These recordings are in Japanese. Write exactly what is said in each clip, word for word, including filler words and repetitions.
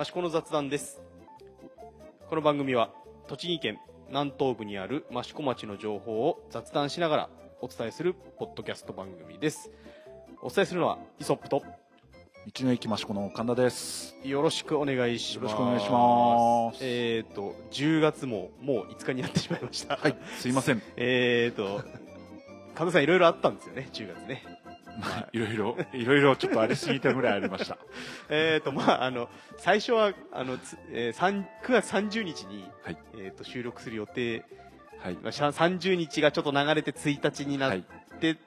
益子の雑談です。この番組は栃木県南東部にある益子町の情報を雑談しながらお伝えするポッドキャスト番組です。お伝えするのはイソップと道の駅益子の神田です。よろしくお願いします。よろしくお願いします。えっとじゅうがつももういつかになってしまいました。はい、すいません。えっと神田さんいろいろあったんですよね、じゅうがつね。まあ、いろいろ、いろいろちょっとありすぎたぐらいありました。えっと、まあ、あの、最初は、あの、えー、くがつさんじゅうにちに、はい、えっと、収録する予定、はい、まあ、さんじゅうにちがちょっと流れてついたちになって、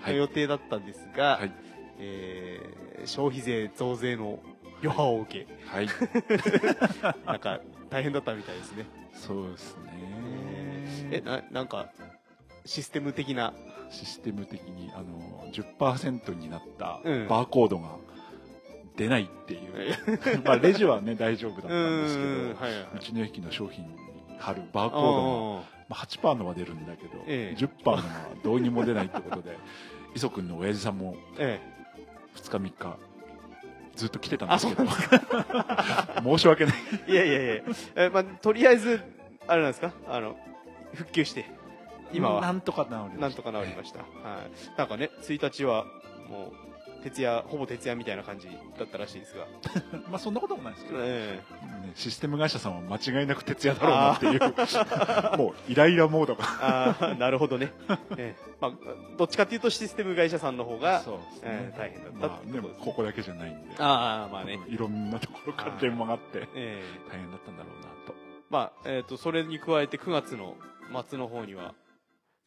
はい、予定だったんですが、はい、えー、消費税増税の余波を受け、はい。なんか、大変だったみたいですね。そうですね。え、な、なんか、システム的なシステム的にあの じゅっパーセント になったバーコードが出ないっていう、うん、まあレジはね大丈夫だったんですけど、はいはい、道の駅の商品に貼るバーコードが、まあ、はちパーセント のは出るんだけど、ええ、じゅっパーセント のはどうにも出ないってことで磯君の親父さんもふつかみっかずっと来てたんですけど申し訳ない。いやいやいや、え、まあ、とりあえずあれなんですか、あの復旧して今はなんとか治りました。はい。なんかね、ついたちはもう徹夜、ほぼ徹夜みたいな感じだったらしいですが、まあそんなこともないですけど、えーね、システム会社さんは間違いなく徹夜だろうなっていう、もうイライラモードが。あ、なるほどね。えー、まあどっちかっていうとシステム会社さんの方が大変だった。まあでもここだけじゃないんで。ああ、まあね。いろんなところから電話があって大変だったんだろうなと。まあえっとそれに加えてくがつの末の方には。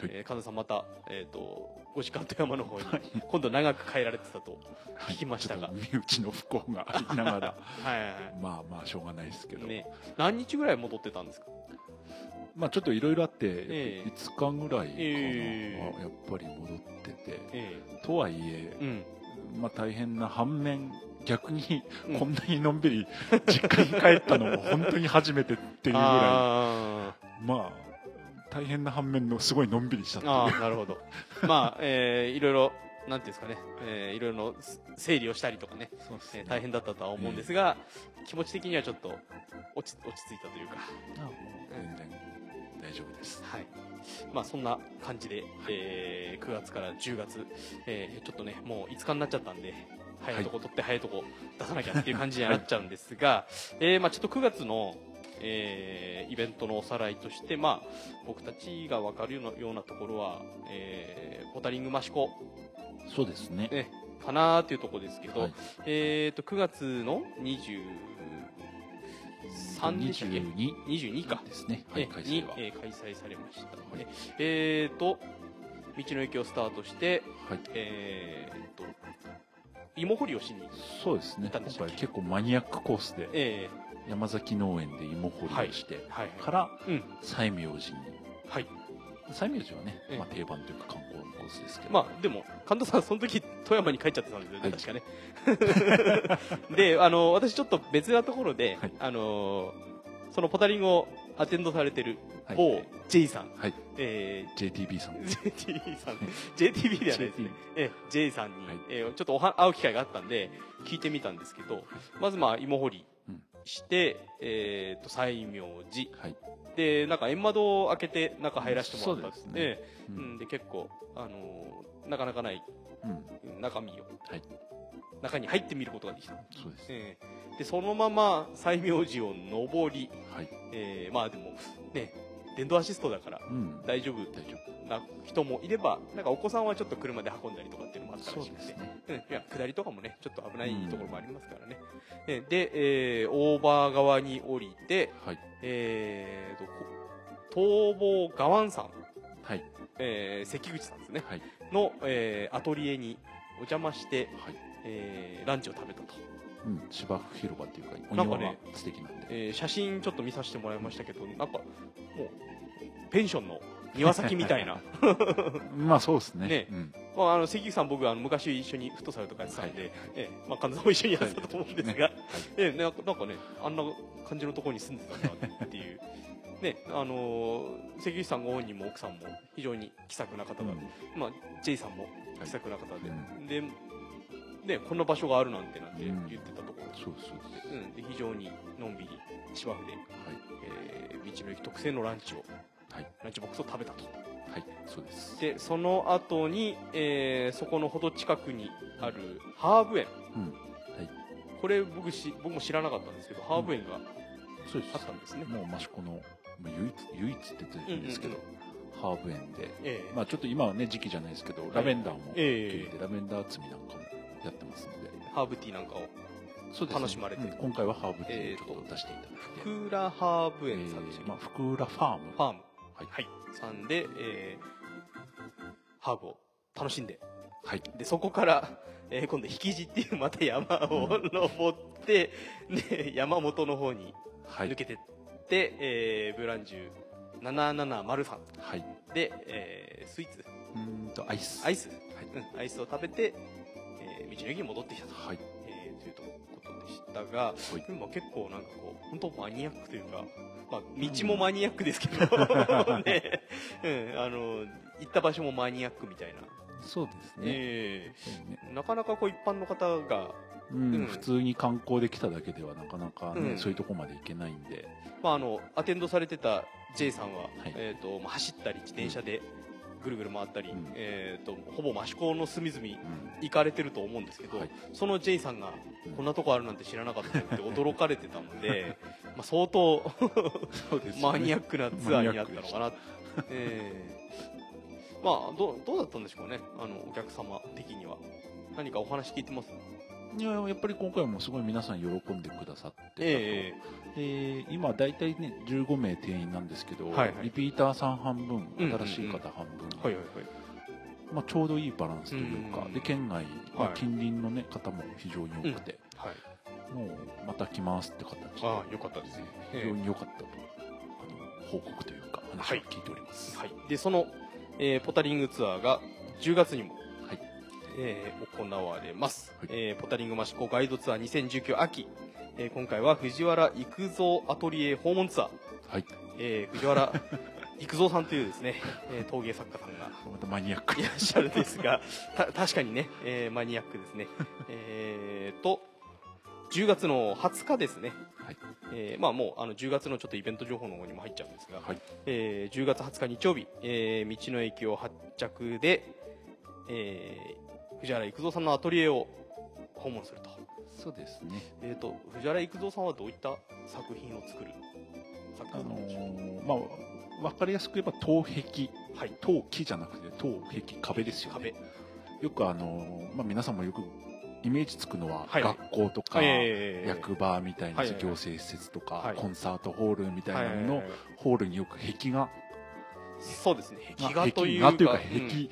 えー、神田さんまた、えー、とご時間と山の方に今度長く帰られてたと聞きましたが、はい、身内の不幸がありながらはい、はい、まあまあしょうがないですけど、ね、何日ぐらい戻ってたんですか。まあちょっといろいろあって、えー、いつかぐらいかな、えー、やっぱり戻ってて、えー、とはいえ、うん、まあ大変な反面逆にこんなにのんびり実家に帰ったのも本当に初めてっていうぐらいまあ大変な反面のすごいのんびりしたっていう。ああ、なるほど。まあ、えー、いろいろなんていうんですかね、えー、いろいろ整理をしたりとかね、そうですね、えー、大変だったとは思うんですが、えー、気持ち的にはちょっと落ち、落ち着いたというか。ああ、もう全然大丈夫です。はい。まあそんな感じで、えー、くがつからじゅうがつ、えー、ちょっとねもういつかになっちゃったんで。早いとこ取って早いとこ出さなきゃっていう感じにはなっちゃうんですが、はい、えー、まあちょっとくがつの、えー、イベントのおさらいとして、まあ僕たちが分かるようなところは、えー、ポタリング益子、そうですね、ね、かなーというところですけど、はい、えーとくがつのにじゅうさんでしたっけ、にじゅうにかですね、はい、開催は、えー、開催されましたので、はい、えーと道の駅をスタートして、はい、えーと芋掘りをしに行ったんでしたっけ。そうですね、今回結構マニアックコースで、えー、山崎農園で芋掘りをして、はいはい、から西明寺に、はい、西明寺はね、えーまあ、定番というか観光のコースですけど、まあでも神田さんその時富山に帰っちゃってたんですよね、はい、確かねで、あの私ちょっと別なところで、はい、あのそのポタリングをアテンドされてる某 J さん、はい、えー、ジェイティービー さん、 ジェイティービー さん、 ジェイティービー ではないですね、え J さんに、はい、えー、ちょっとおは会う機会があったんで聞いてみたんですけど、まずまあ芋掘りして、うん、えーと西明寺、はい、でなんか閻魔堂を開けて中入らせてもらったんですね、で、うんうん、で結構あのー、なかなかない、うん、中身を、はい、中に入ってみることができた。そうです、えー、でそのまま西明寺を登り、はい、えー、まあでもね電動アシストだから大丈夫な人もいれば、なんかお子さんはちょっと車で運んだりとかっていうのもあったらしくて、ね、いや下りとかもねちょっと危ないところもありますからね、うん、で、えー、オーバー側に降りて、はい、えー、と東坊河湾さん、はい、えー、関口さんですね、はい、の、えー、アトリエにお邪魔して、はい、えー、ランチを食べたと。うん、芝生広場っていうかお庭が素敵なんで、えー、写真ちょっと見させてもらいましたけど、なんかもうペンションの庭先みたいなまあそうですね、ね、うん、まあ、あの関口さん僕あの昔一緒にフットサルとかやってたんで、はい、えーまあ、神田さんも一緒にやってたと思うんですが、はい、えー、なんかねあんな感じのところに住んでたんだっていうね、あのー、関口さんご本人も奥さんも非常に気さくな方で、うん、まあ、J さんも気さくな方で、はい、でね、こんな場所があるなんてなんて言ってたところ、うん、そうそうで、うん、で非常にのんびり芝生で、はい、えー、道の駅特製のランチを、はい、ランチボックスを食べたと。はい、そうです。でその後に、えー、そこのほど近くにあるハーブ園、うん、はい、これ 僕, し僕も知らなかったんですけど、うん、ハーブ園があったんですね。もう益子の唯一、唯一って言ってるんですけど、うんうんうん、ハーブ園で、ええ、まあちょっと今はね時期じゃないですけど、はい、ラベンダーも綺麗で、ラベンダー摘みなんかもやってますので、ハーブティーなんかを楽しまれて、ね、うん、今回はハーブティーをちょっと出していただいて、えー、福浦ハーブ園さんでした、えー、まあ、福浦ファームファーム、はいはい、さんで、えー、ハーブを楽しんで、はい、でそこから、えー、今度引地っていうまた山を、うん、登ってで山本の方に抜けてって、はい、えー、ブランジュななななまるさん、はい、で、えー、スイーツうんとアイスアイス、はい、うん、アイスを食べて、えー、道の駅に戻ってきたと、はい、えー、ということでしたが、はい、まあ、結構なんかこう本当マニアックというか、まあ、道もマニアックですけど、うんね、うん、あの行った場所もマニアックみたいな。そうですね、えー、なかなかこう一般の方が、うんうん、普通に観光で来ただけではなかなか、ね、うん、そういうとこまで行けないんで、まあ、あのアテンドされてた J さんは、はい、えーとまあ、走ったり自転車でぐるぐる回ったり、うん、えーとほぼ益子の隅々行かれてると思うんですけど、うん、はい、その J さんがこんなとこあるなんて知らなかったって驚かれてたのでまあ相当マニアックなツアーになったのかな。まあ、ど, どうだったんでしょうかね、あのお客様的には何かお話聞いてます？いや、やっぱり今回もすごい皆さん喜んでくださって、えーえー、今大体ねじゅうごめい定員なんですけど、はいはい、リピーターさん半分、新しい方半分、まあ、ちょうどいいバランスというか、うんうん、で県外、まあ、近隣の、ね、方も非常に多くて、うん、はい、もうまた来ますって形で、ああ、よかったですね、非常に良かったと、えー、あの報告というか話を聞いております、はいはい、でその、えー、ポタリングツアーがじゅうがつにも、えー、行われます、はい、えー、ポタリング益子ガイドツアーにせんじゅうきゅう秋、えー、今回は藤原育三アトリエ訪問ツアー、はい、えー、藤原育三さんというですね、えー、陶芸作家さんがまたマニアックいらっしゃるんですがた確かにね、えー、マニアックですねえーとじゅうがつのはつかですね、はい、えー、まあもうあのじゅうがつのちょっとイベント情報の方にも入っちゃうんですが、はい、えー、じゅうがつはつか日曜日、えー、道の駅を発着で、えー藤原育三さんのアトリエを訪問すると。そうですね、えーと藤原育三さんはどういった作品を作る作家さんなんでしょう？あのー、まあ、分かりやすく言えば陶壁、はい、陶器じゃなくて陶壁、壁ですよね。壁、よくあのー、まあ、皆さんもよくイメージつくのは、はい、学校とか、はい、役場みたいな行政施設とか、はい、コンサートホールみたいなののホールによく壁画、そうですね、壁画というか、壁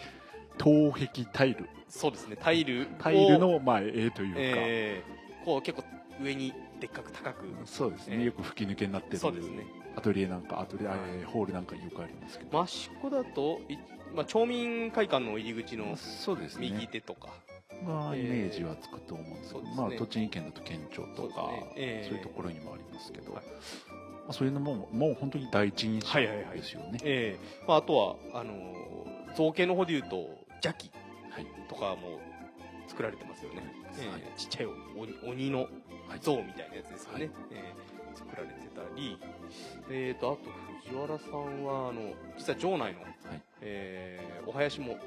陶壁タイル、そうですね、タイルタイルのまあ絵というか、えー、こう結構上にでっかく高く、そうですね、えー、よく吹き抜けになってる、そうですね、アトリエなんかアトリエ、はい、ホールなんかよくありますけど、益子だと、まあ、町民会館の入り口の右手とか、ね、まあ、イメージはつくと思うんですけど、えー、まあ、栃木県だと県庁とか、そうですね、えー、そういうところにもありますけど、はい、まあ、そういうのももう本当に第一印象ですよね。あとはあのー、造形の方でいうと邪気とかも作られてますよね、はい、えー、ちっちゃい鬼の像みたいなやつですよね、はい、えー、作られてたり、えー、とあと藤原さんはあの実は城内の、はい、えー、お囃子も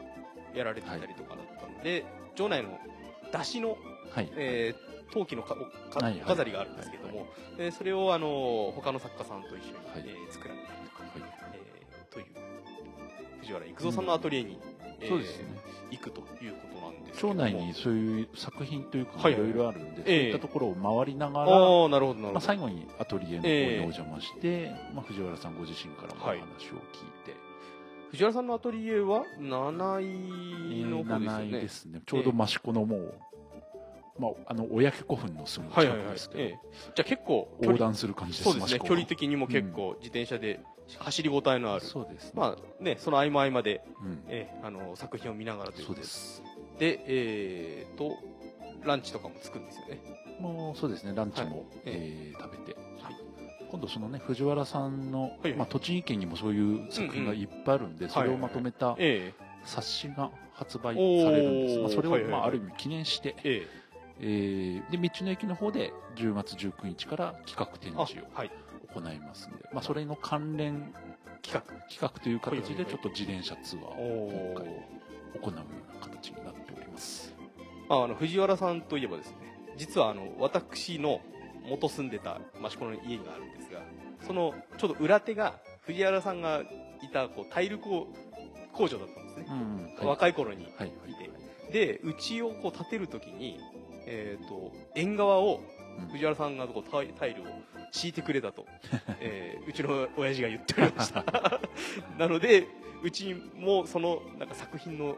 やられてたりとかだったので、はい、城内の出汁の、はい、えー、陶器のかか飾りがあるんですけども、えー、それをあの他の作家さんと一緒に、はい、えー、作られたりとか、はい、えー、という藤原育三さんのアトリエに、うん、えー、そうですね、行くということなんですけども、町内にそういう作品というかいろいろあるんで、はい、そういったところを回りながら、えー、なるほどなるほど、まあ、最後にアトリエの方にお邪魔して、えーまあ、藤原さんご自身からもお話を聞いて、はい、藤原さんのアトリエはなないの方ですよね、なないですね、ちょうど益子のもう、えーまあ、あの小焼古墳のすぐ近くですけど、はいはいはい、えー、じゃあ結構横断する感じです。そうですね、距離的にも結構自転車で、うん、走りごたえのある、そうですね、まあね、その合間合間で、うん、えー、あの作品を見ながらということです。で、えーとランチとかもつくんですよね。もうそうですね、ランチも、はい、えー、食べて、はい、今度そのね藤原さんの、はいはい、まあ、栃木県にもそういう作品がいっぱいあるんで、うんうん、それをまとめた冊子が発売されるんです、はいはいはい、まあ、それを、まあ、ある意味記念して、えーえー、で道の駅の方でじゅうがつじゅうくにちから企画展示を行いますので、あ、はい、まあ、それの関連企画企画という形でちょっと自転車ツアーを今回行うような形になっております。まあ、あの藤原さんといえばですね、実はあの私の元住んでた益子の家があるんですが、そのちょっと裏手が藤原さんがいたこうタイル工場だったんですね、うんうん、はい、若い頃にいて、はいはいはい、でうちをこう建てる時に、えー、と縁側を藤原さんがこう タ, タイルを敷いてくれたと、えー、うちの親父が言っておりましたなのでうちもそのなんか作品の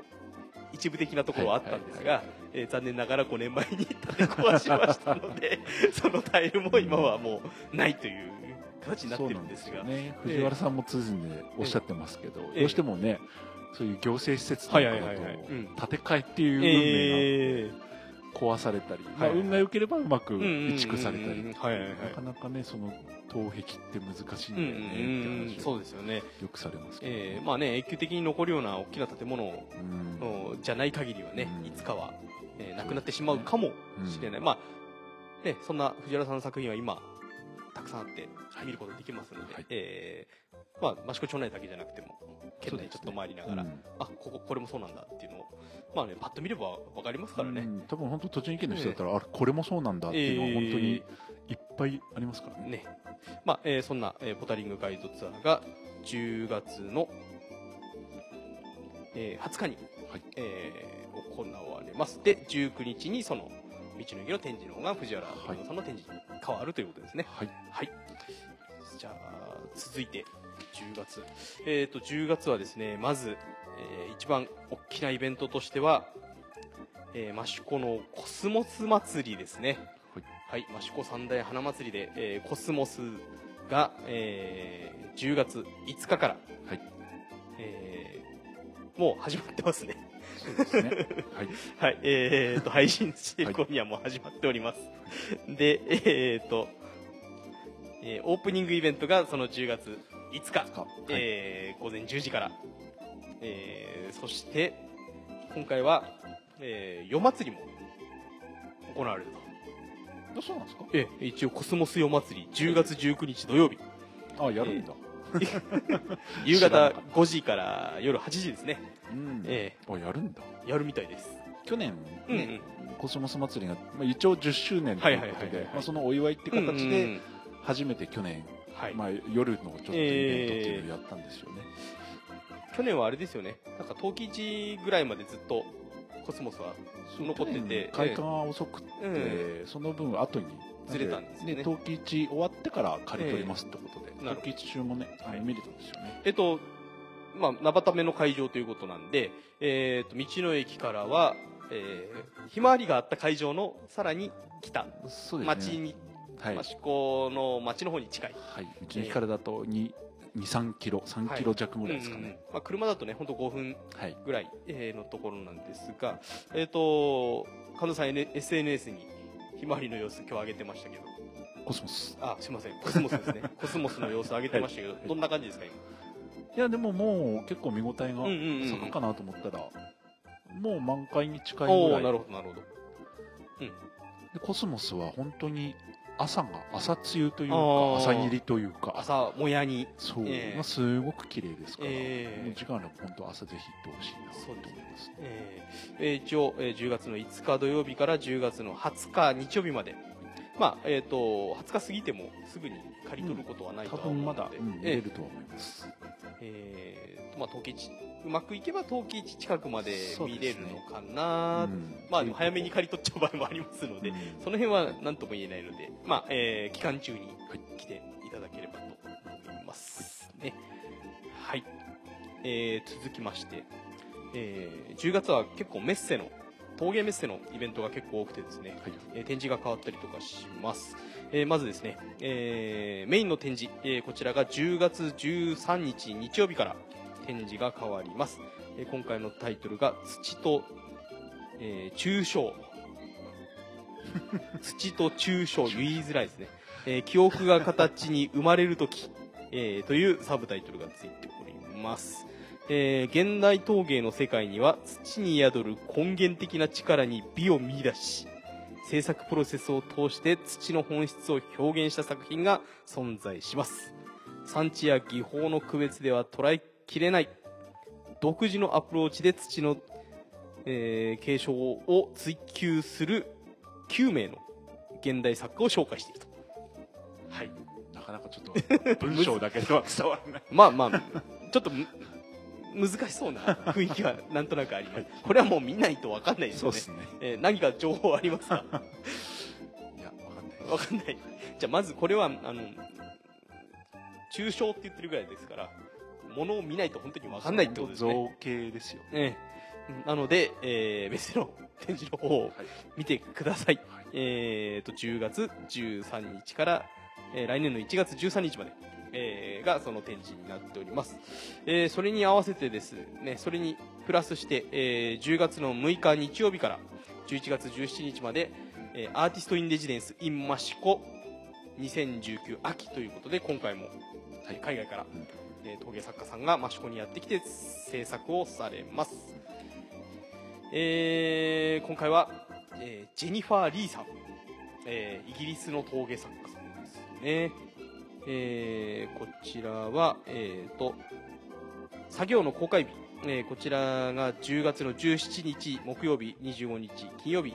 一部的なところはあったんですが、えー、残念ながらごねんまえに建て壊しましたのでそのタイルも今はもうないという形になってるんですが、ね、えー、藤原さんも通じておっしゃってますけど、えー、どうしてもね、そういう行政施設とかだと建て替えっていう運命が壊されたり、まあ、運が良ければうまく移築されたり、なかなかね、その東壁って難しいんだよねって話を、そうですよね、よくされますけど、ね、えー、まあね、永久的に残るような大きな建物のじゃない限りはね、いつかは、えー、なくなってしまうかもしれない、うん、まあね、そんな藤原さんの作品は今たくさんあって見ることができますので、はい、えー、まあ益子町内だけじゃなくても県内ちょっと回りながら、ね、うん、あ、こここれもそうなんだっていうのをまあね、パッと見れば分かりますからね、うん、多分本当栃木県の人だったら、えー、あれこれもそうなんだっていうのは本当にいっぱいありますからね、ね、まあ、えー、そんな、えー、ポタリングガイドツアーがじゅうがつの、えー、はつかに、はい、えー、行われます。でじゅうくにちにその道の駅の展示の方が藤原さんの展示に変わるということですね。はい、はい、じゃあ続いてじゅうがつ、えーとじゅうがつはですね、まず、えー、一番大きなイベントとしては、えー、益子のコスモス祭りですね。はい、はい、益子三大花祭りで、えー、コスモスが、えー、じゅうがついつかから、はい、えー、もう始まってますね。そうですね、はいはい、えー、と配信している今夜も始まっております。で、えーとえー、オープニングイベントがそのじゅうがついつか、はい、えー、ごぜんじゅうじから、えー、そして今回は、えー、夜祭りも行われると。そうなんですか？えー、一応コスモス夜祭りじゅうがつじゅうくにち土曜日、あ、やるんだ、えー夕方ごじから夜はちじですね。うん、えー、あ、やるんだ。やるみたいです。去年、ね、うんうん、コスモス祭りが、まあ、一応じゅっしゅうねんということで、そのお祝いって形で初めて去年、はい、まあ、夜のちょっとイベントっていうのをやったんですよね、えー。去年はあれですよね。なんか陶器市ぐらいまでずっとコスモスは残ってて、開花が遅くて、えー、その分後に。ずれたんですね。陶器市終わってから借り取りますってことで、陶器市中もね、はい、見れたんですよね。えっとまあ名ばための会場ということなんで、えー、と道の駅からは、えー、ひまわりがあった会場のさらに北、そうですね、町に、はい、益子の町の方に近い、はい、道の駅からだとに、さんキロ、さんキロ弱ぐらいですかね、はい、うんうん、まあ、車だとね、ほんとごふんぐらい、はい、えー、のところなんですが、えっ、ー、と神田さん、N、エスエヌエス にひまわりの様子今日上げてましたけど、コスモス、あ、すいません、コスモスですねコスモスの様子上げてましたけど、はい、どんな感じですか今？いや、でももう結構見応えが咲くかなと思ったら、うんうんうん、もう満開に近いぐらい。なるほどなるほど、うん、でコスモスは本当に朝が朝露というか朝霧というか朝もやに、そう、えーまあ、すごく綺麗ですから、えー、もう時間あれば本当朝ぜひ行ってほしいなと思いますね。えー、一応じゅうがつのいつか土曜日からじゅうがつのはつか日曜日まで、まあえー、とはつか過ぎてもすぐに借り取ることはないとは思うので、うん、多分まだ、うん、出ると思います。えーとまあ、陶器市うまくいけば陶器市近くまで見れるのかな、ね、うん、まあ、でも早めに借り取っちゃう場合もありますので、うん、その辺は何とも言えないので、まあえー、期間中に来ていただければと思いますね。はい、えー、続きまして、えー、じゅうがつは結構メッセの陶芸メッセのイベントが結構多くてですね、はい、えー、展示が変わったりとかします、えー、まずですね、えー、メインの展示、えー、こちらがじゅうがつじゅうさんにち日曜日から展示が変わります、えー、今回のタイトルが土と、えー、抽象土と抽象言いづらいですね、えー、記憶が形に生まれるとき、えー、というサブタイトルがついております。えー、現代陶芸の世界には土に宿る根源的な力に美を見出し、制作プロセスを通して土の本質を表現した作品が存在します。産地や技法の区別では捉えきれない独自のアプローチで土の、えー、継承を追求するきゅうめいの現代作家を紹介していると。はい、なかなかちょっと文章だけでは伝わらないまあまあちょっと難しそうな雰囲気はなんとなくあります、はい、これはもう見ないと分かんないですよね。そうですね、えー、何か情報ありますかいや分かんない、分かんない。じゃあまずこれはあの抽象って言ってるぐらいですから、ものを見ないと本当に分かんないってことですね。造形ですよね、えー、なので、えー、別の展示の方を見てください、はい、えーとじゅうがつじゅうさんにちから、えー、来年のいちがつじゅうさんにちまでえー、がその展示になっております、えー、それに合わせてですね、それにプラスして、えー、じゅうがつのむいか日曜日からじゅういちがつじゅうしちにちまで、えー、アーティストインレジデンス in 益子にせんじゅうきゅう秋ということで、今回も海外から、えー、陶芸作家さんが益子にやってきて制作をされます、えー、今回は、えー、ジェニファー・リーさん、えー、イギリスの陶芸作家さんですね。えー、こちらは、えー、と作業の公開日、えー、こちらがじゅうがつのじゅうしちにち木曜日、にじゅうごにち金曜日、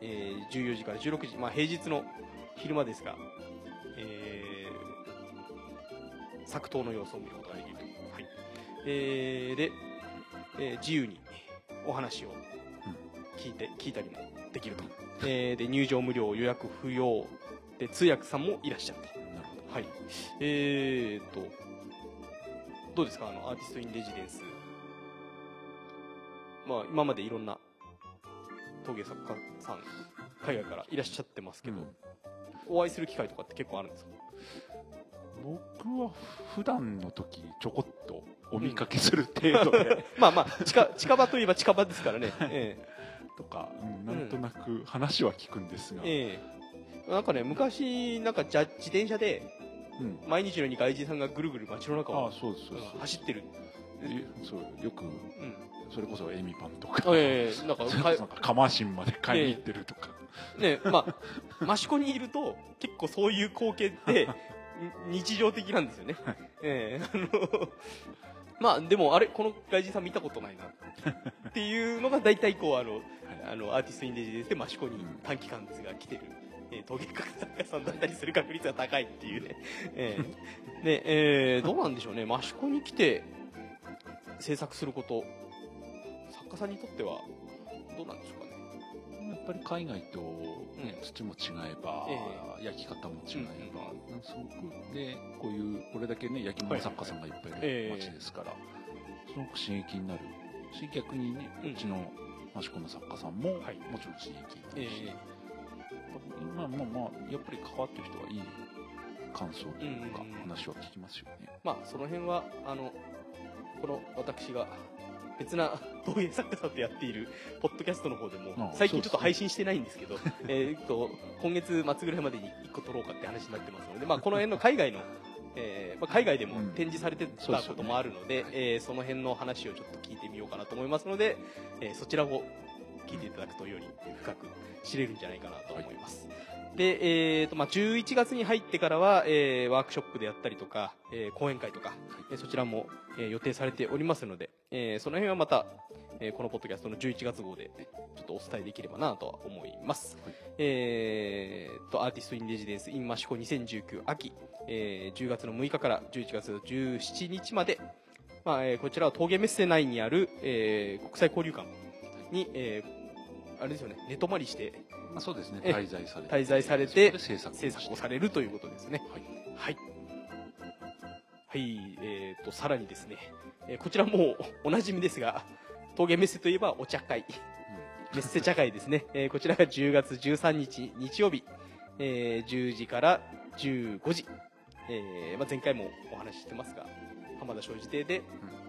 えー、じゅうよじからじゅうろくじ、まあ、平日の昼間ですが、えー、作陶の様子を見ることができると、はい、えー、で、えー、自由にお話を聞いて、聞いたりもできると、えー、で入場無料、予約不要で通訳さんもいらっしゃると。はい、えーとどうですか、あのアーティスト・イン・レジデンス、まあ、今までいろんな陶芸作家さん海外からいらっしゃってますけど、うん、お会いする機会とかって結構あるんですか？僕は普段の時ちょこっとお見かけする程度で、うん、まあまあ 近, 近場といえば近場ですからね、えー、とか、うん、なんとなく話は聞くんですが、うん、えー、なんかね、昔なんかじゃ自転車でうん、毎日のように外人さんがぐるぐる街の中を走ってる、そうよく、うん、それこそエミパンとか、えー、なんかカマシンまで買いに行ってるとか、えー、ね、まあ益子にいると結構そういう光景って日常的なんですよねえー、あのまあでもあれ、この外人さん見たことないなっていうのが大体こうあの、はい、あのアーティスト・イン・レジデンスで益子に短期間ですが来てる陶芸家さんだったりする確率が高いっていうねえー、で、えー、どうなんでしょうね、益子に来て制作すること、作家さんにとってはどうなんでしょうかね。やっぱり海外と、ね、うん、土も違えば、えー、焼き方も違えば、うん、すごくでこういうこれだけね焼き物作家さんがいっぱいいる街ですから、すごく刺激になるし、逆にね、うん、うちの益子の作家さんも、はい、もちろん刺激になるし、えーまあまあまあ、やっぱり関わってる人はいい感想というか話は聞きますよね。まあその辺はあのこの私が別な陶芸作家さんとやっているポッドキャストの方でも最近ちょっと配信してないんですけど、えっと今月末ぐらいまでにいっこ撮ろうかって話になってますので、まあこの辺の海外のえーまあ、海外でも展示されてたこともあるので、うん、そうですよね。えー、その辺の話をちょっと聞いてみようかなと思いますので、えー、そちらを聞いていただくとより深く知れるんじゃないかなと思います、はい、で、えーとまあ、じゅういちがつに入ってからは、えー、ワークショップであったりとか、えー、講演会とか、はい、えー、そちらも、えー、予定されておりますので、えー、その辺はまた、えー、このポッドキャストのじゅういちがつごうでちょっとお伝えできればなとは思います、はい、えーとアーティスト・イン・レジデンス in 益子にせんじゅうきゅう秋、えー、じゅうがつのむいかからじゅういちがつのじゅうしちにちまで、まあえー、こちらは陶芸メッセ内にある、えー、国際交流館に、えー、あれですよね、寝泊まりして、まあ、そうですね、滞在されて、滞在されて制作をされるということですね。はい、はいはい、えーとさらにですね、えー、こちらもおなじみですが、陶芸メッセといえばお茶会、うん、メッセ茶会ですね、えー、こちらがじゅうがつじゅうさんにち日曜日、えー、じゅうじからじゅうごじ、えーまあ、前回もお話ししてますが浜田商事邸で、うん、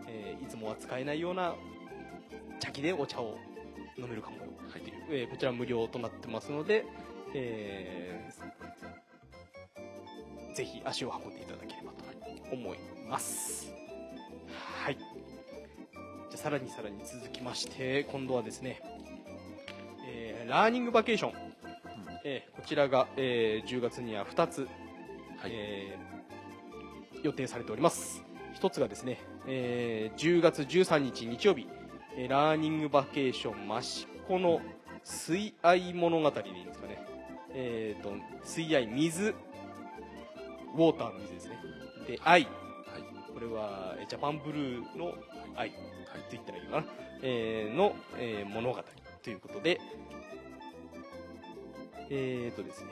えー、いつもは使えないような茶器でお茶を飲めるかも、はい、えー、こちら無料となってますので、えー、ぜひ足を運んでいただければと思います。はい。じゃさらにさらに続きまして、今度はですね、えー、ラーニングバケーション、えー、こちらが、えー、じゅうがつにはふたつ、はい、えー、予定されております。ひとつがですね、えー、じゅうがつじゅうさんにち日曜日、えー、ラーニングバケーション益子の水愛物語でいいんですかね、えー、と水愛、水、ウォーターの水ですね。で、愛、はい、これはジャパンブルーの愛と言ったらいいかな、えー、の、えー、物語ということで、えーとですね、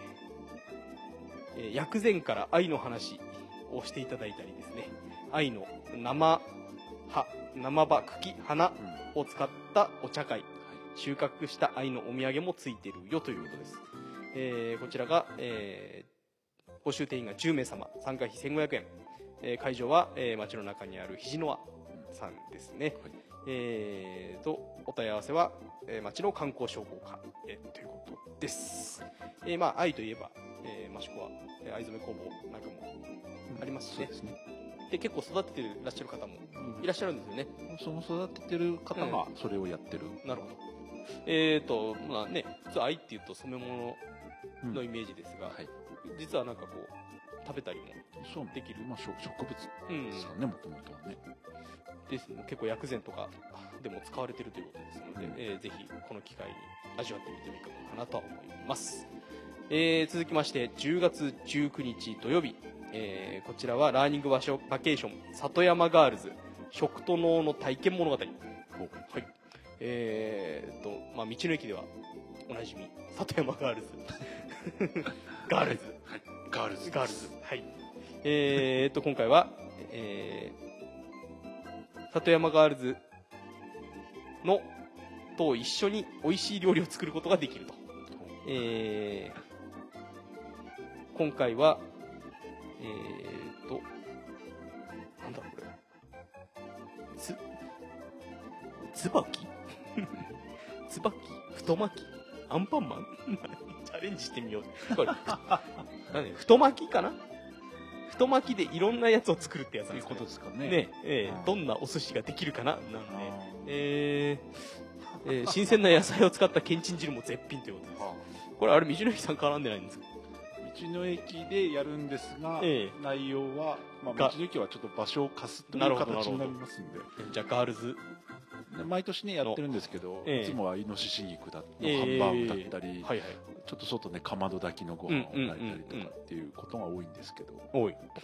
えー、薬膳から愛の話をしていただいたりですね、愛の生葉、生葉、茎、花を使ったお茶会、収穫した愛のお土産もついてるよということです。えー、こちらが、えー、報酬定員がじゅうめいさま、参加費せんごひゃくえん、えー、会場は、えー、町の中にあるひじのあさんですね、はい、えーとお問い合わせは、えー、町の観光商工課、えー、ということです、えーまあ、愛といえば、えー、益子は藍染工房なんかもありますしね、うん、そうですね。で結構育ててらっしゃる方もいらっしゃるんですよね、うん、その育ててる方がそれをやってる、うん、なるほど。えーとまあね、普通愛っていうと染め物のイメージですが、うん、はい、実はなんかこう食べたりもできる、まあ、植物ですかね、もともとはね。ですので結構薬膳とかでも使われてるということですので、うん、えー、ぜひこの機会に味わってみてもいいかなとは思います。えー、続きましてじゅうがつじゅうくにち土曜日、えー、こちらはラーニングバケーション里山ガールズ食と農の体験物語、はい、えーとまあ、道の駅ではおなじみ里山ガールズガールズ、はい、ガールズガールズ、はい、えーと今回は、えー、里山ガールズのと一緒に美味しい料理を作ることができると、えー、今回はえーとなんだろうこれつつばきつばき太巻きアンパンマンチャレンジしてみようこれなんで太巻きかな、太巻きでいろんなやつを作るってやつなんですかね。ということですかね。ねえー、どんなお寿司ができるかななんで、えーえー、新鮮な野菜を使ったけんちん汁も絶品ということです。これあれ道の駅さん絡んでないんですか。道の駅でやるんですが、えー、内容は、まあ、道の駅はちょっと場所を貸すという形になりますんで、じゃあガールズ毎年ねやってるんですけど、えー、いつもはイノシシ肉だったり、えー、ハンバーグだったり、えーはいはい、ちょっと外ねかまど炊きのご飯を炊いたりとかっていうことが多いんですけど、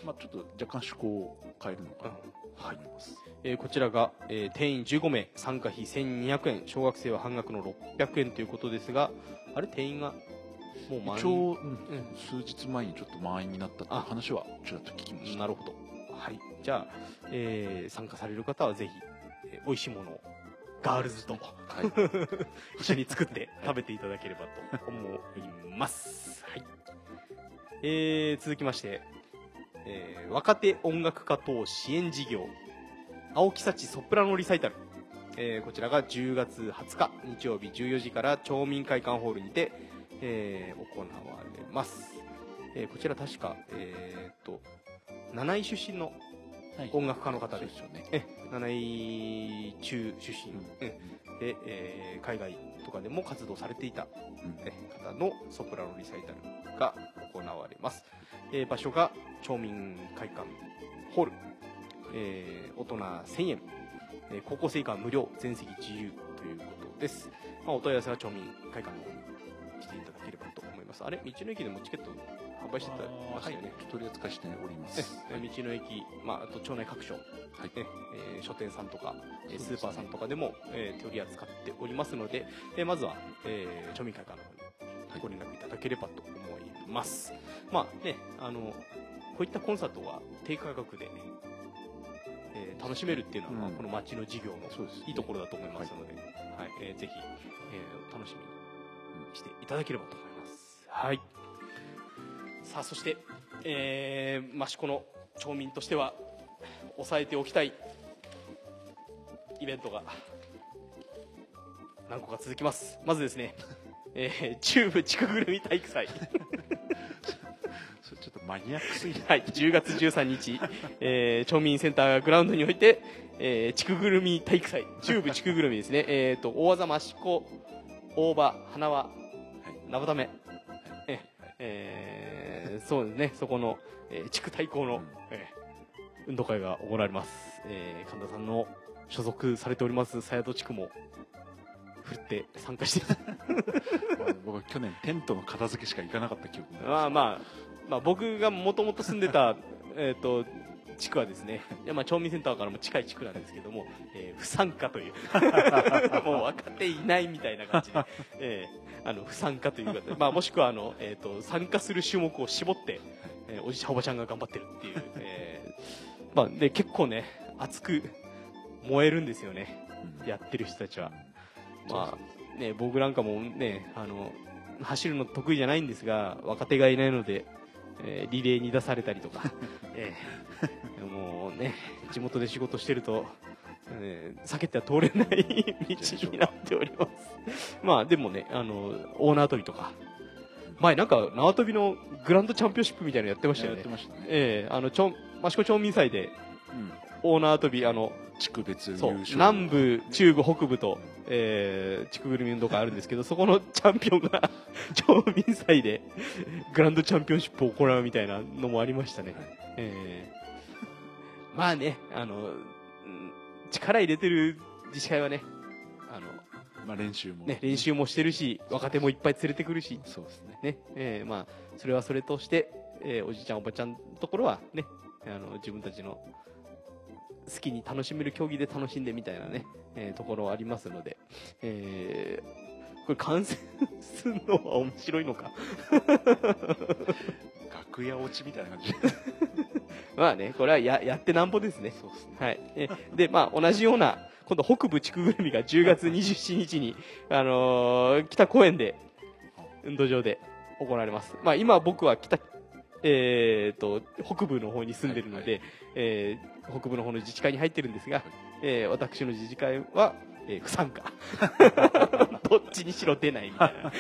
まあ、ちょっと若干趣向を変えるのかなと思います。えー、こちらが、えー、定員じゅうごめい、参加費せんにひゃくえん、小学生は半額のろっぴゃくえんということですが、あれ定員がもう満員、一応、うん、数日前にちょっと満員になったという話はちらっと聞きました。なるほど、はい、じゃあ、えー、参加される方はぜひ、えー、美味しいものをガールズと、はい、一緒に作って食べていただければと思います、はい。えー、続きまして、えー、若手音楽家等支援事業青木幸ソプラノリサイタル、えー、こちらがじゅうがつはつか日曜日じゅうよじから町民会館ホールにて、えー、行われます。えー、こちら確か、えー、と七井出身の音楽家の方ですよね。七井中出身、うん、で、えー、海外とかでも活動されていた、うん、方のソプラノリサイタルが行われます。えー、場所が町民会館ホール、えー、大人せんえん、えー、高校生以下無料、全席自由ということです。まあ、お問い合わせは町民会館の方に来ていただければと思います。あれ道の駅でもチケット販売してたましたよね。取り扱いしております。道の駅、まあ、あと町内各所、はい、えー、書店さんとか、ね、スーパーさんとかでも、えー、取り扱っておりますので、えー、まずは、えー、町民会館の方にご連絡いただければと思います。はい、まあね、あのこういったコンサートは低価格で、ね、えー、楽しめるっていうのは、うん、まあ、この町の事業のいいところだと思いますので、でね、はいはい、えー、ぜひ、えー、楽しみにしていただければと思います。はい、さあそして、えー、益子の町民としては押さえておきたいイベントが何個か続きます。まずですね、えー、中部地区ぐるみ体育祭それちょっとマニアックすぎない、はい、じゅうがつじゅうさんにち、えー、町民センターグラウンドにおいて、えー、地区ぐるみ体育祭、中部地区ぐるみですねえーと大技益子、大場、花輪、はい、なぶため、えー、そうですね、そこの、えー、地区対抗の、えー、運動会が行われます。えー、神田さんの所属されております佐宿地区も振って参加して僕は去年テントの片付けしか行かなかった記憶があります。あ、まあ、まあ僕がもともと住んでたえっと地区はですね、いや、まあ、町民センターからも近い地区なんですけども、えー、不参加というもう若手いないみたいな感じで、えー、あの不参加というか、まあ、もしくはあの、えー、と参加する種目を絞って、えー、おじちゃんおばちゃんが頑張ってるっていう、えーまあ、で結構ね熱く燃えるんですよね、やってる人たちは。まあね、僕なんかもね、あの走るの得意じゃないんですが、若手がいないので、えー、リレーに出されたりとか、えー、もうね地元で仕事してると、えー、避けては通れない道になっております。まあでもね、あの大縄跳びとか、前なんか縄跳びのグランドチャンピオンシップみたいなのやってましたよね。益子町民祭で、うん、大縄跳び、あの地区別優勝、ね、南部、中部、北部と、えー、地区ぐるみ運動会あるんですけどそこのチャンピオンが町民祭でグランドチャンピオンシップを行うみたいなのもありましたね。えー、まあね、あの力入れてる自治会はね、あの、まあ、練習も、ね、練習もしてるし若手もいっぱい連れてくるし、そうですね、ね、えーまあ、それはそれとして、えー、おじいちゃんおばちゃんのところはね、あの自分たちの好きに楽しめる競技で楽しんでみたいなね、えー、ところありますので、えー、これ観戦するのは面白いのか楽屋落ちみたいな感じまあね、これは や, やってなんぼですね。そうですね、はい。えで、まあ同じような今度北部地区ぐるみがじゅうがつにじゅうしちにちに、あのー、北公園で運動場で行われます。まあ今僕は北えー、と北部の方に住んでるので、はいはい、えー、北部の方の自治会に入ってるんですが、はい、えー、私の自治会は、えー、不参加どっちにしろ出ないみたいな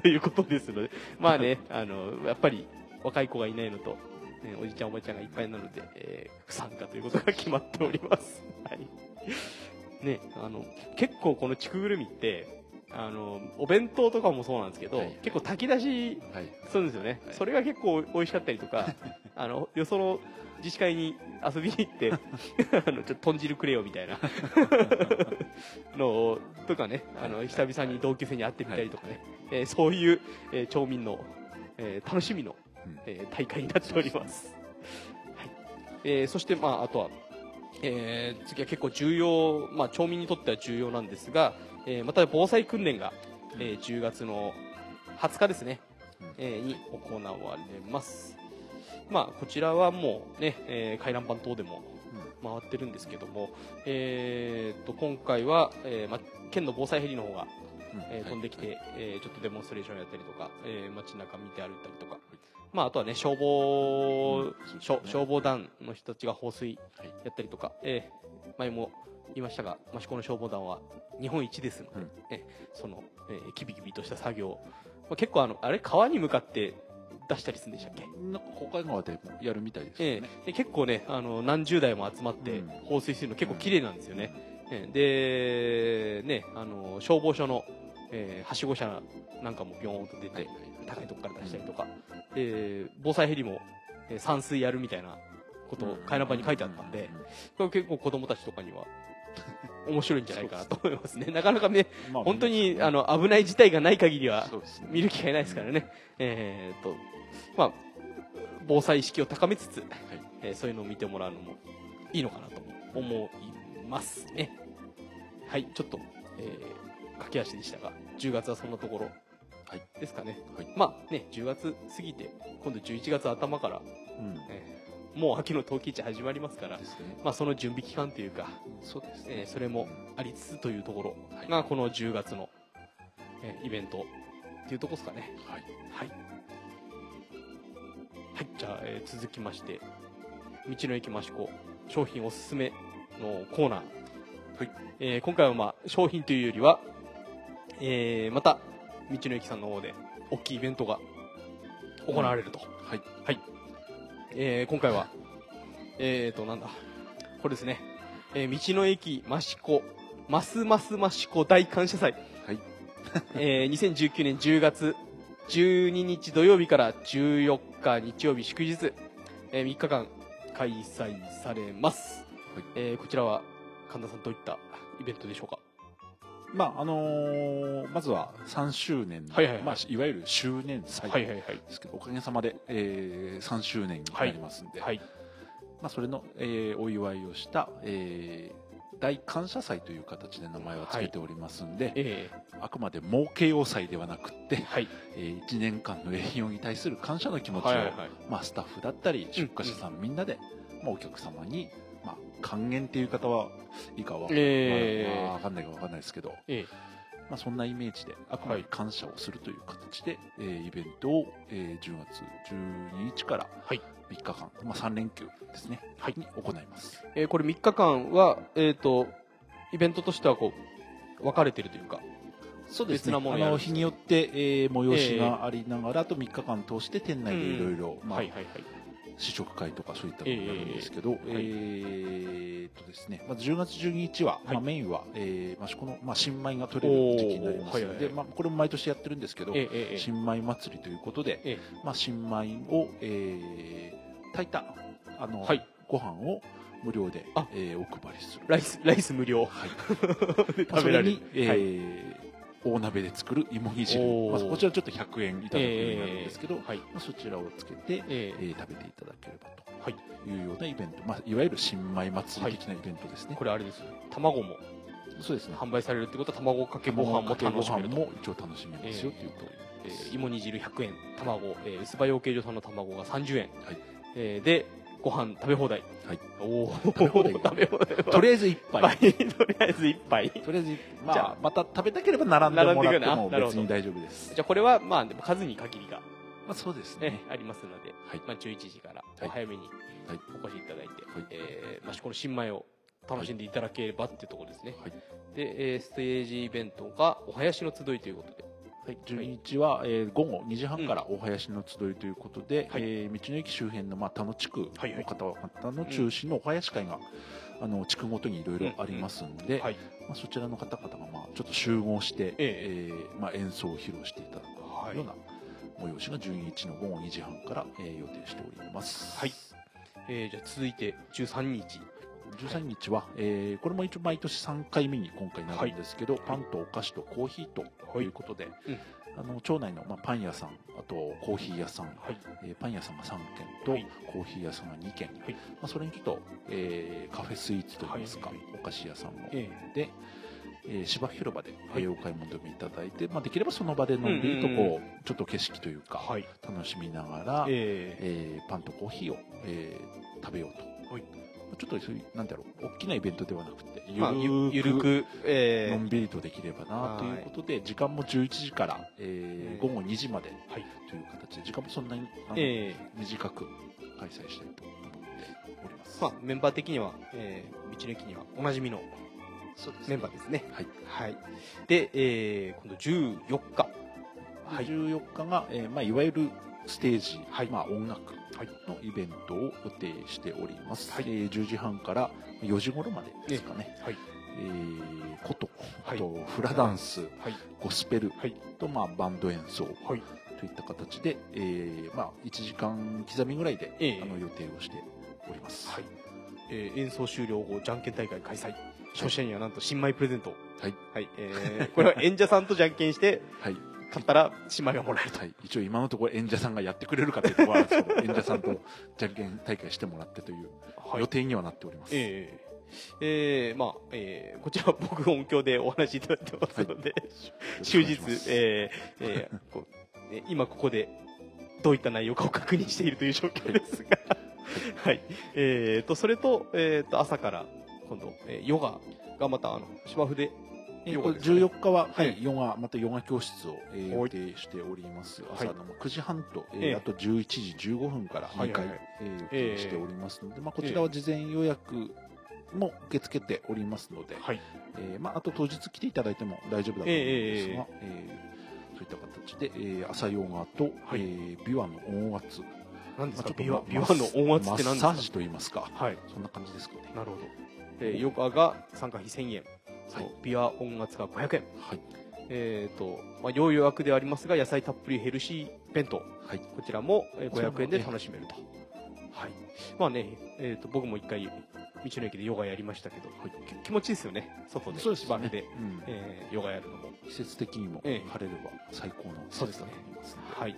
ということですので、まあね、あのやっぱり若い子がいないのと、ね、おじちゃんおばちゃんがいっぱいなので、えー、不参加ということが決まっております、はい。ね、あの結構この地区ぐるみってあのお弁当とかもそうなんですけど、はいはい、結構炊き出しするんですよね、はいはい、それが結構おいしかったりとかあのよその自治会に遊びに行ってあのちょっと豚汁くれよみたいなのとかね、あの久々に同級生に会ってみたりとかね、はいはい、えー、そういう、えー、町民の、えー、楽しみの、うん、えー、大会になっておりますはい、えー、そして、まあ、あとは、えー、次は結構重要、まあ、町民にとっては重要なんですが、えー、また防災訓練が、えー、じゅうがつのはつかですね、えー、に行われます。まあこちらはもうね、えー、回覧板等でも回ってるんですけども、えー、と今回は、えーま、県の防災ヘリの方が、えー、飛んできて、えー、ちょっとデモンストレーションやったりとか、えー、街中見て歩いたりとか、まあ、あとはね消防、うん、消防団の人たちが放水やったりとか、はい、えー、前も言いましたが益子の消防団は日本一ですので、うん、えその、えー、キビキビとした作業、まあ、結構あのあれ川に向かって出したりするんでしたっけ、なんか北海道でやるみたいですね、えー、で結構ねあの何十台も集まって放水するの結構綺麗なんですよね、うんうん、えー、でねあの消防署の、えー、はしご車なんかもビョーンと出て、はい、高いとこから出したりとか、うん、えー、防災ヘリも、えー、散水やるみたいなことを回覧板に書いてあったんで、これ結構子供たちとかには面白いんじゃないかなと思いますね。なかなかね、まあ、本当にあの危ない事態がない限りは見る機会ないですからね。ね、えーとまあ、防災意識を高めつつ、はい、えー、そういうのを見てもらうのもいいのかなと思いますね。はい、ちょっと、えー、駆け足でしたが、じゅうがつはそんなところですかね。はいはい、まあね、じゅうがつ過ぎて今度じゅういちがつあたまから、うん、えーもう秋の陶器市始まりますから、ね、まあ、その準備期間というか、そうですね、えー、それもありつつというところが、はい、このじゅうがつの、えー、イベントというとこですかね。はい、はいはい、じゃあ、えー、続きまして道の駅益子商品おすすめのコーナー、はい、えー、今回は、まあ、商品というよりは、えー、また道の駅さんの方で大きいイベントが行われると、うん、はい、はい、えー、今回は、えーと、なんだ、これですね、えー、道の駅益子ますます益子大感謝祭、はい、えー、にせんじゅうきゅうねんじゅうがつじゅうににち土曜日からじゅうよっか日曜日祝日、えー、みっかかん開催されます、はい。えー、こちらは神田さんどういったイベントでしょうか？まああのー、まずはさんしゅうねんの、はい はいはい、まあ、いわゆる周年祭ですけど、はいはいはい、おかげさまで、えー、さんしゅうねんになりますんで、はいはい、まあ、それの、えー、お祝いをした、えー、大感謝祭という形で名前はつけておりますんで、はい、えー、あくまで儲けよう祭ではなくって、はい、えー、いちねんかんの営業に対する感謝の気持ちを、はいはいはい、まあ、スタッフだったり出荷者さんみんなで、うん、まあ、お客様に、まあ、還元っていう方はいいかは、えーまあまあ、分かんないか分かんないですけど、えーまあ、そんなイメージであくまで感謝をするという形で、はい、えー、イベントを、えー、じゅうがつじゅうににちからみっかかん、まあ、さんれんきゅうですね、はい、に行います。えー、これみっかかんは、えー、とイベントとしてはこう分かれてるというか、そうですね、別なものやるんですね。あの日によって、えー、催しがありながら、えー、あとみっかかん通して店内でいろいろ試食会とかそういったものになるんですけど、えーえーっとですね、まあ、じゅうがつじゅうににちは、はい、まあ、メインは、えーまあ、そこの、まあ、新米が取れる時期になりますので、はいはいはい、まあ、これも毎年やってるんですけど、えーえー、新米祭りということで、えーまあ、新米を、えー、炊いたあの、はい、ご飯を無料で、えー、お配りするライス、ライス無料、はい、食べられる、えーはい、大鍋で作る芋煮汁、まあ、こちらちょっとひゃくえんいただくようになるんですけど、えーはい、まあ、そちらをつけて、えーえー、食べていただければというようなイベント、まあ、いわゆる新米祭り的なイベントですね。はい、これあれですね、卵もそうですね、販売されるってことは卵かけご飯も楽しめると、卵かけご飯も一応楽しめますよということです。えー、芋煮汁ひゃくえん、卵、えー、薄葉養鶏場さんの卵がさんじゅうえん、はい、えー、でご飯食べ放題、はい、お食べ放題食べ放題とりあえずいっぱいとりあえずいっぱいとりあえずいっぱい、まあ、じゃあまた食べたければ並んでもらっても別に大丈夫です。じゃあこれはまあでも数に限りが、まあ、そうですね、ね、ありますので、はい、まあ、じゅういちじからお早めにお越しいただいて、はい、えーまあ、この新米を楽しんでいただければっていうところですね。はい、で、えー、ステージイベントがお囃子の集いということで、はい、じゅうににちは、えー、ごごにじはんからお囃子の集いということで、うん、えー、道の駅周辺の、まあ、田野地区の方々の中心のお囃子会が、うん、あの地区ごとにいろいろありますので、うんうん、はい、まあ、そちらの方々が、まあ、ちょっと集合して、えーえーまあ、演奏を披露していただくような催しがじゅうににちのごごにじはんから、えー、予定しております。はい、えー、じゃあ続いてじゅうさんにちじゅうさんにちは、はい、えー、これも一応毎年さんかいめに今回なるんですけど、はい、パンとお菓子とコーヒーとということで、はい、うん、あの町内の、まあ、パン屋さん、あとコーヒー屋さん、はい、えー、パン屋さんがさんけんと、はい、コーヒー屋さんがにけん、はい、まあ、それにちょっと、えー、カフェスイーツといいますか、はい、お菓子屋さんも、えー、で、えー、芝広場で、はい、お買い求めいただいて、まあ、できればその場で飲んでいるとこう、うんうん、ちょっと景色というか、はい、楽しみながら、えーえー、パンとコーヒーを、えー、食べようと。はい、ちょっとそういうなんだろう、大きなイベントではなくてゆるーく、ゆるく、えー、のんびりとできればなということで、時間もじゅういちじから、えー、ごごにじまでという形で、時間もそんなにあの、えー、短く開催したいと思っております。まあ、メンバー的には、えー、道の駅にはおなじみのメンバーですね。はい、はい、で、えー、今度じゅうよっか、はい、じゅうよっかが、えーまあ、いわゆるステージ、はい、まあ、音楽のイベントを予定しております。はい、えー、じゅうじはんからよじ頃までですかね、はい、えー、琴、あとフラダンス、はい、ゴスペルと、まあ、バンド演奏といった形で、えーまあ、いちじかんきざみぐらいで、えー、あの予定をしております。はい、えー、演奏終了後じゃんけん大会開催、初心者にはなんと新米プレゼント、はい、はい、えー、これは演者さんとじゃんけんして、はい、買ったら姉妹がもらえると、はい、一応今のところ演者さんがやってくれるかというところは演者さんとじゃんけん大会してもらってという予定にはなっております。はい、えーえー、まあ、えー、こちらは僕音響でお話しいただいてますので、はい、終日、えーえー、こう今ここでどういった内容かを確認しているという状況ですがはい、はい、えー、とそれ と,、えー、と朝から今度、えー、ヨガがまたあの芝生でじゅうよっかは、はいはい、ヨガ、またヨガ教室を、えー、予定しております。朝のくじはんと、えーえー、あとじゅういちじじゅうごふんからにかい、はいはい、えー、予定しておりますので、えーまあ、こちらは事前予約も受け付けておりますので、はい、えーまあ、あと当日来ていただいても大丈夫だと思うんですが、えーえー、そういった形で、えー、朝ヨガと、はい、えー、ビワの音圧、何ですか、まあ、ビワ、ビワの音圧って何ですか、マッサージといいますか、はい、そんな感じですかね。なるほど。でヨガが参加費せんえん、はい、ビワ音圧がごひゃくえん、はい、えーとまあ、洋洋枠ではありますが野菜たっぷりヘルシー弁当、はい、こちらもごひゃくえんで楽しめると。はい、まあね、えー、と僕も一回道の駅でヨガやりましたけど、はい、気持ちいいですよね、外で芝生で、ねうんえー、ヨガやるのも季節的にも晴れれば最高の季節だと思います、ねえー、はい。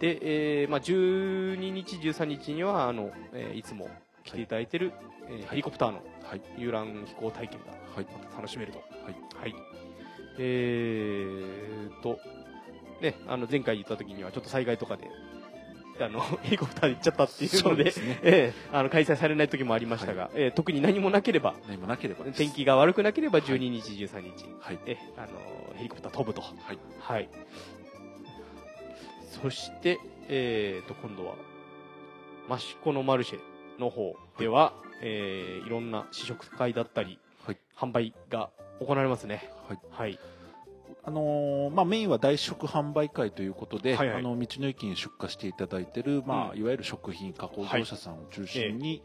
で、えーまあ、じゅうににちじゅうさんにちにはあの、えー、いつも来ていただいている、はいえー、ヘリコプターの遊覧飛行体験がまた楽しめると。はい、はい、えーとね、あの前回言った時にはちょっと災害とかであのヘリコプターで行っちゃったっていうので、ねえー、あの開催されない時もありましたが、はいえー、特に何もなければ、何もなければ天気が悪くなければじゅうににち、はい、じゅうさんにち、はいえー、あのヘリコプター飛ぶと、はいはい、そして、えー、と今度は益子のマルシェの方では、はいえー、いろんな試食会だったり、はい、販売が行われますね。はい、はいあのーまあ、メインは大食販売会ということで、はいはい、あの道の駅に出荷していただいている、まあうん、いわゆる食品加工業者さんを中心に、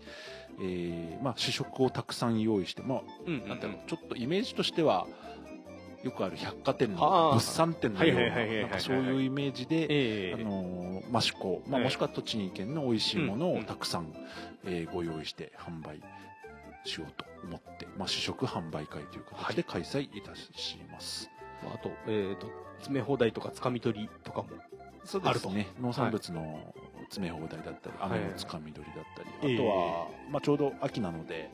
はいえーまあ、試食をたくさん用意して、まあうんうんうん、なんていうのちょっとイメージとしてはよくある百貨店の物産展のようなそういうイメージで益子、まあ、もしくは栃木県の美味しいものをたくさん、えー、ご用意して販売しようと思って、まあ、試食販売会という形で開催いたします。はいあと、えーと、詰め放題とかつかみ取りとかもあるとね、農産物の詰め放題だったり、はい、雨のつかみ取りだったり、はい、あとは、えーまあ、ちょうど秋なので、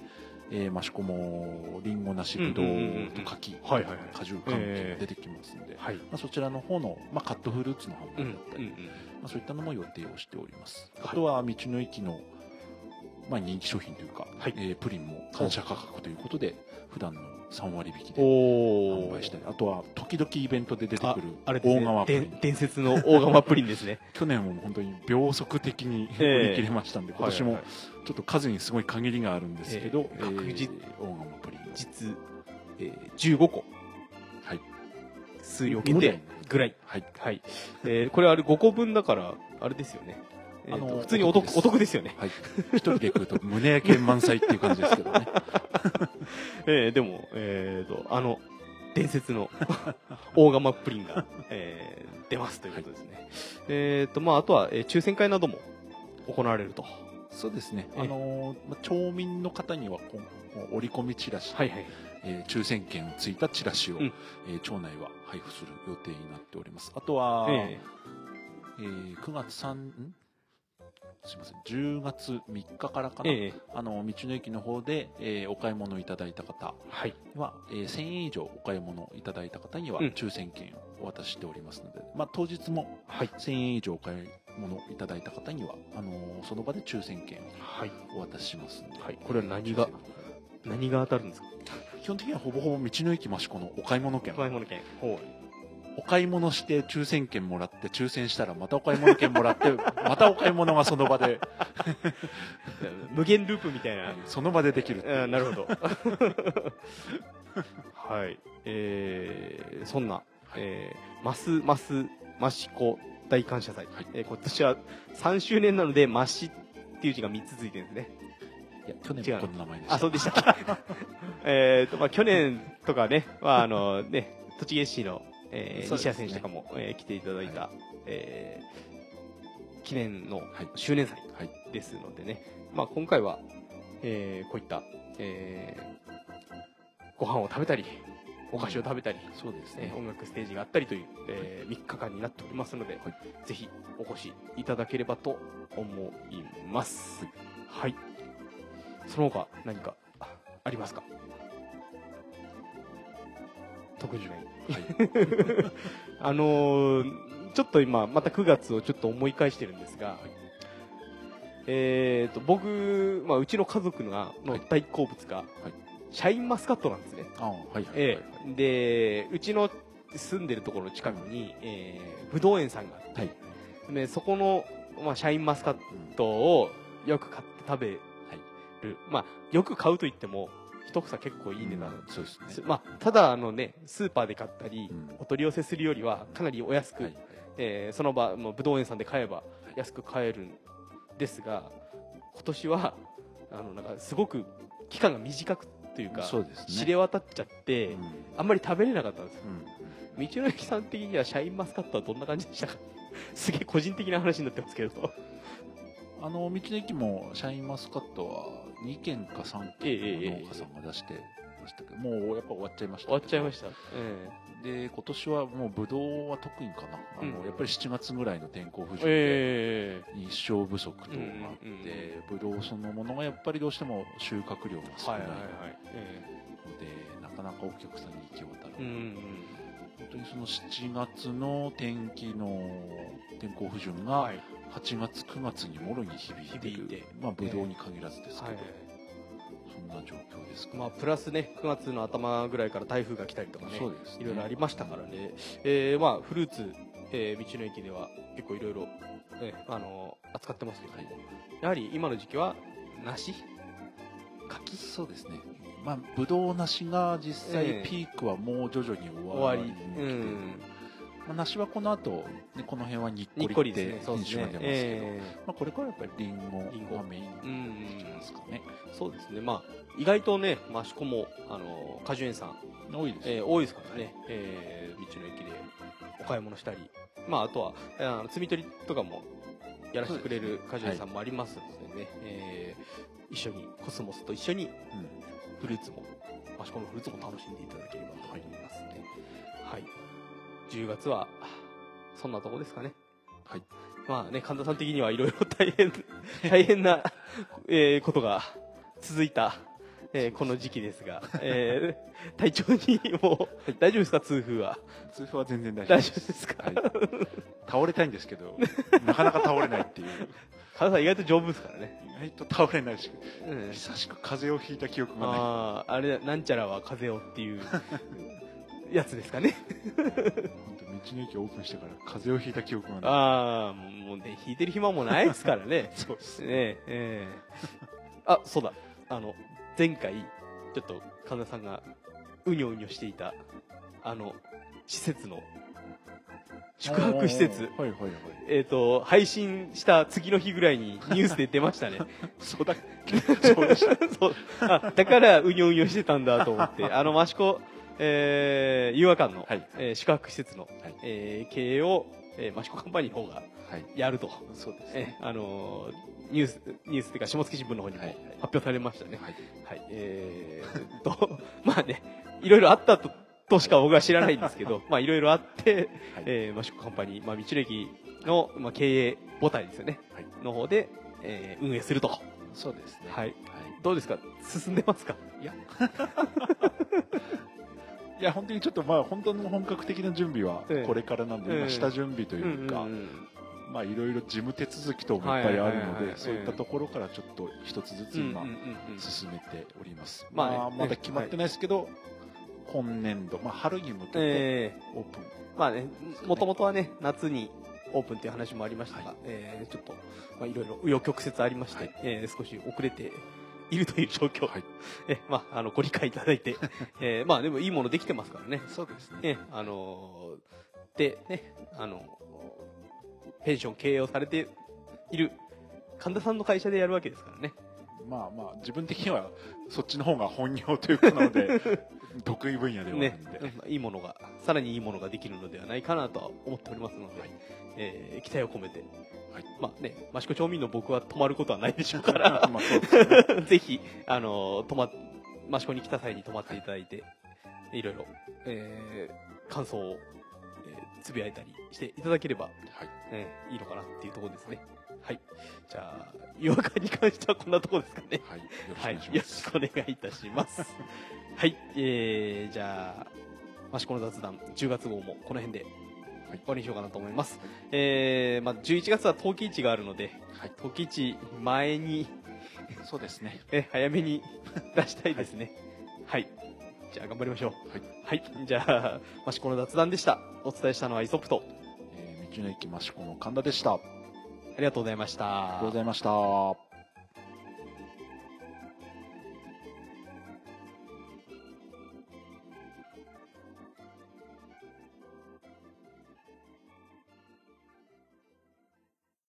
えー、益子もりんごなしぶどうと柿、果汁柑橘出てきますので、はいまあ、そちらの方の、まあ、カットフルーツの販売だったり、うんうんうんまあ、そういったのも予定をしております、はい、あとは道の駅の、まあ、人気商品というか、はいえー、プリンも感謝価格ということで普段のさん割引きで販売したりあとは時々イベントで出てくる大釜プリン、ね、伝説の大釜プリンですね去年も本当に秒速的に売り切れましたんで、えー、今年もちょっと数にすごい限りがあるんですけど、えー、確実、えー、大釜プリン実、えー、じゅうごこ、はい、数量限定ぐらい、はいはいえー、これあれごこぶんだからあれですよねあの普通にお得、お得ですよね、はい、一人で食うと胸焼け満載っていう感じですけどね、えー、でも、えー、とあの伝説の大釜プリンが、えー、出ますということですね、はいえーとまあ、あとは、えー、抽選会なども行われるとそうですね、えーあのー、町民の方には折り込みチラシ、はいはいえー、抽選券をついたチラシを、うんえー、町内は配布する予定になっております。あとは、えーえー、くがつさんにちすいませんじゅうがつみっかからかな、ええ、あの道の駅の方で、えー、お買い物いただいた方はいは、えー、せんえん以上お買い物いただいた方には抽選券をお渡ししておりますので、うんまあ、当日もせんえん以上お買い物いただいた方にはあのー、その場で抽選券をお渡ししますので、はいはい、これは何が何が当たるんですか基本的にはほぼほぼ道の駅益子のお買い物券お買い物券ほうお買い物して抽選券もらって抽選したらまたお買い物券もらってまたお買い物がその場で無限ループみたいなその場でできるってなるほどはい、えー、そんな、えー、ますます益子大感謝祭、はいえー、今年はさんしゅうねんなのでマシっていう字がみっつついてるんですね。いや去年はこの名前でした。あそうでしたえーと、まあ、去年とかね、まああのね栃木市のえーね、西谷選手とかも、えー、来ていただいた、はいえー、記念の周年祭ですのでね、はいまあ、今回は、えー、こういった、えー、ご飯を食べたりお菓子を食べたり、うんそうですねえー、音楽ステージがあったりという、えー、みっかかんになっておりますので、はい、ぜひお越しいただければと思います、はい、その他何かありますか特需がいいはい、あのー、ちょっと今またくがつをちょっと思い返してるんですが、はい、えーと僕、まあ、うちの家族がの大好物が、はいはい、シャインマスカットなんですね。でうちの住んでるところの近くに、えー、ぶどう園さんがあって、はい、でそこの、まあ、シャインマスカットをよく買って食べる、はいまあ、よく買うといっても一房結構いい値段、うんそうですねまあ、ただあの、ね、スーパーで買ったり、うん、お取り寄せするよりはかなりお安く、はいえー、その場ぶどう園さんで買えば安く買えるんですが今年はあのなんかすごく期間が短くというか、そうですね、知れ渡っちゃって、うん、あんまり食べれなかったんですよ、うん道の駅さん的にはシャインマスカットはどんな感じでしたか？すげえ個人的な話になってますけどあの道の駅もシャインマスカットはにけんかさんけんの農家さんが出してましたけど、もうやっぱ終わっちゃいました終わっちゃいました、えー、で今年はもうブドウは特にかな、あの、うん、やっぱりしちがつぐらいの天候不順で日照不足となってブドウそのものがやっぱりどうしても収穫量が少ないのでなかなかお客さんに行き渡らない、うんうん、本当にそのしちがつの天気の天候不順がはちがつくがつにもろに響いている、まあブドウに限らずですけど、そんな状況ですかね。まあプラスねくがつの頭ぐらいから台風が来たりとかね、いろいろありましたからね、えー、まあフルーツ、えー、道の駅では結構いろいろ扱ってますけど、はい、やはり今の時期は梨、柿、そうですね、まあぶどう、梨が実際ピークはもう徐々に終わりに来て、えーうんまあ、梨はこの後、ね、この辺はにっこりって品種が出ますけど、えーまあ、これからやっぱりりんごがメインにできますかね。そうですね、まあ、意外とね益子もあの果樹園さん多いです、ねえー、多いですからね、はいえー、道の駅でお買い物したり、まあ、あとはあの摘み取りとかもやらせてくれる果樹園さんもありますのでね、えー、一緒にコスモスと一緒に、うん、フルーツも益子のフルーツも楽しんでいただければと思いますね。はい、じゅうがつはそんなとこですかね。はい。まあね、神田さん的にはいろいろ大変大変な、えー、ことが続いた、えー、この時期ですが、えー、体調にも大丈夫ですか？痛風は。痛風は全然大丈夫です。大丈夫ですか？はい、倒れたいんですけどなかなか倒れないっていう。神田さん意外と丈夫ですからね。意外と倒れないし、うん、久しく風邪をひいた記憶がない。ああ、あれなんちゃらは風邪をっていう。やつですかね本当道の駅オープンしてから風邪をひいた記憶がない。ああ、もうね、ひいてる暇もないですからねそうですねえー、あ、そうだ、あの前回ちょっと神田さんがうにょうにょしていたあの施設の宿泊施設、はいはいはい、えっと配信した次の日ぐらいにニュースで出ましたねそうだそうでしたそうあ、だからうにょうにょしてたんだと思ってあの益子えー、遊和館の、はいえー、宿泊施設の、はいえー、経営を、えー、益子カンパニーの方がやると、はい、そうですね、えーあのー、ニュースニュースというか下野新聞の方にも発表されましたね。はい、はいはい、えー、とまあね、いろいろあったととしか僕は知らないんですけどまあいろいろあって、はいえー、益子カンパニー、まあ、道の駅の、まあ、経営母体ですよね、はい、の方で、えー、運営すると。そうですね、はいはい、どうですか、進んでますか？いやいや本当にちょっとまあ本当の本格的な準備はこれからなんで、今下準備というかまあいろいろ事務手続き等もいっぱいあるので、そういったところからちょっと一つずつ今進めております。まあまだ決まってないですけど、今年度まあ春に向けてオープン、まあね、もともとはね夏にオープンという話もありましたが、えちょっとまあいろいろ紆余曲折ありまして、え少し遅れているという状況、はい、えまああのご理解いただいて、えー、まあでもいいものできてますからね。そうですね。えあのー、でねあのー、ペンション経営をされている神田さんの会社でやるわけですからね。まあまあ自分的にはそっちの方が本業ということなので得意分野ではあるんで、ね、いいものがさらにいいものができるのではないかなとは思っておりますので、はいえー、期待を込めて。はい、まあね、益子町民の僕は泊まることはないでしょうからまあそうですね、ぜひあの泊ま益子に来た際に泊まっていただいて、いろいろ、えー、感想を、えー、つぶやいたりしていただければ、はいえー、いいのかなっていうところですね。はい、じゃあ違和感に関してはこんなところですかね。はい、よろしくお願いいたしますはい、えー、じゃあ益子の雑談じゅうがつ号もこの辺で終わりにしようかなと思います。えー、まあじゅういちがつは陶器市があるので、はい、陶器市前にそうですねえ早めに出したいですねはい、はい、じゃあ頑張りましょう。はい、はい、じゃあ益子の雑談でした。お伝えしたのはイソップと、えー、道の駅益子の神田でした。ありがとうございました。ありがとうございました。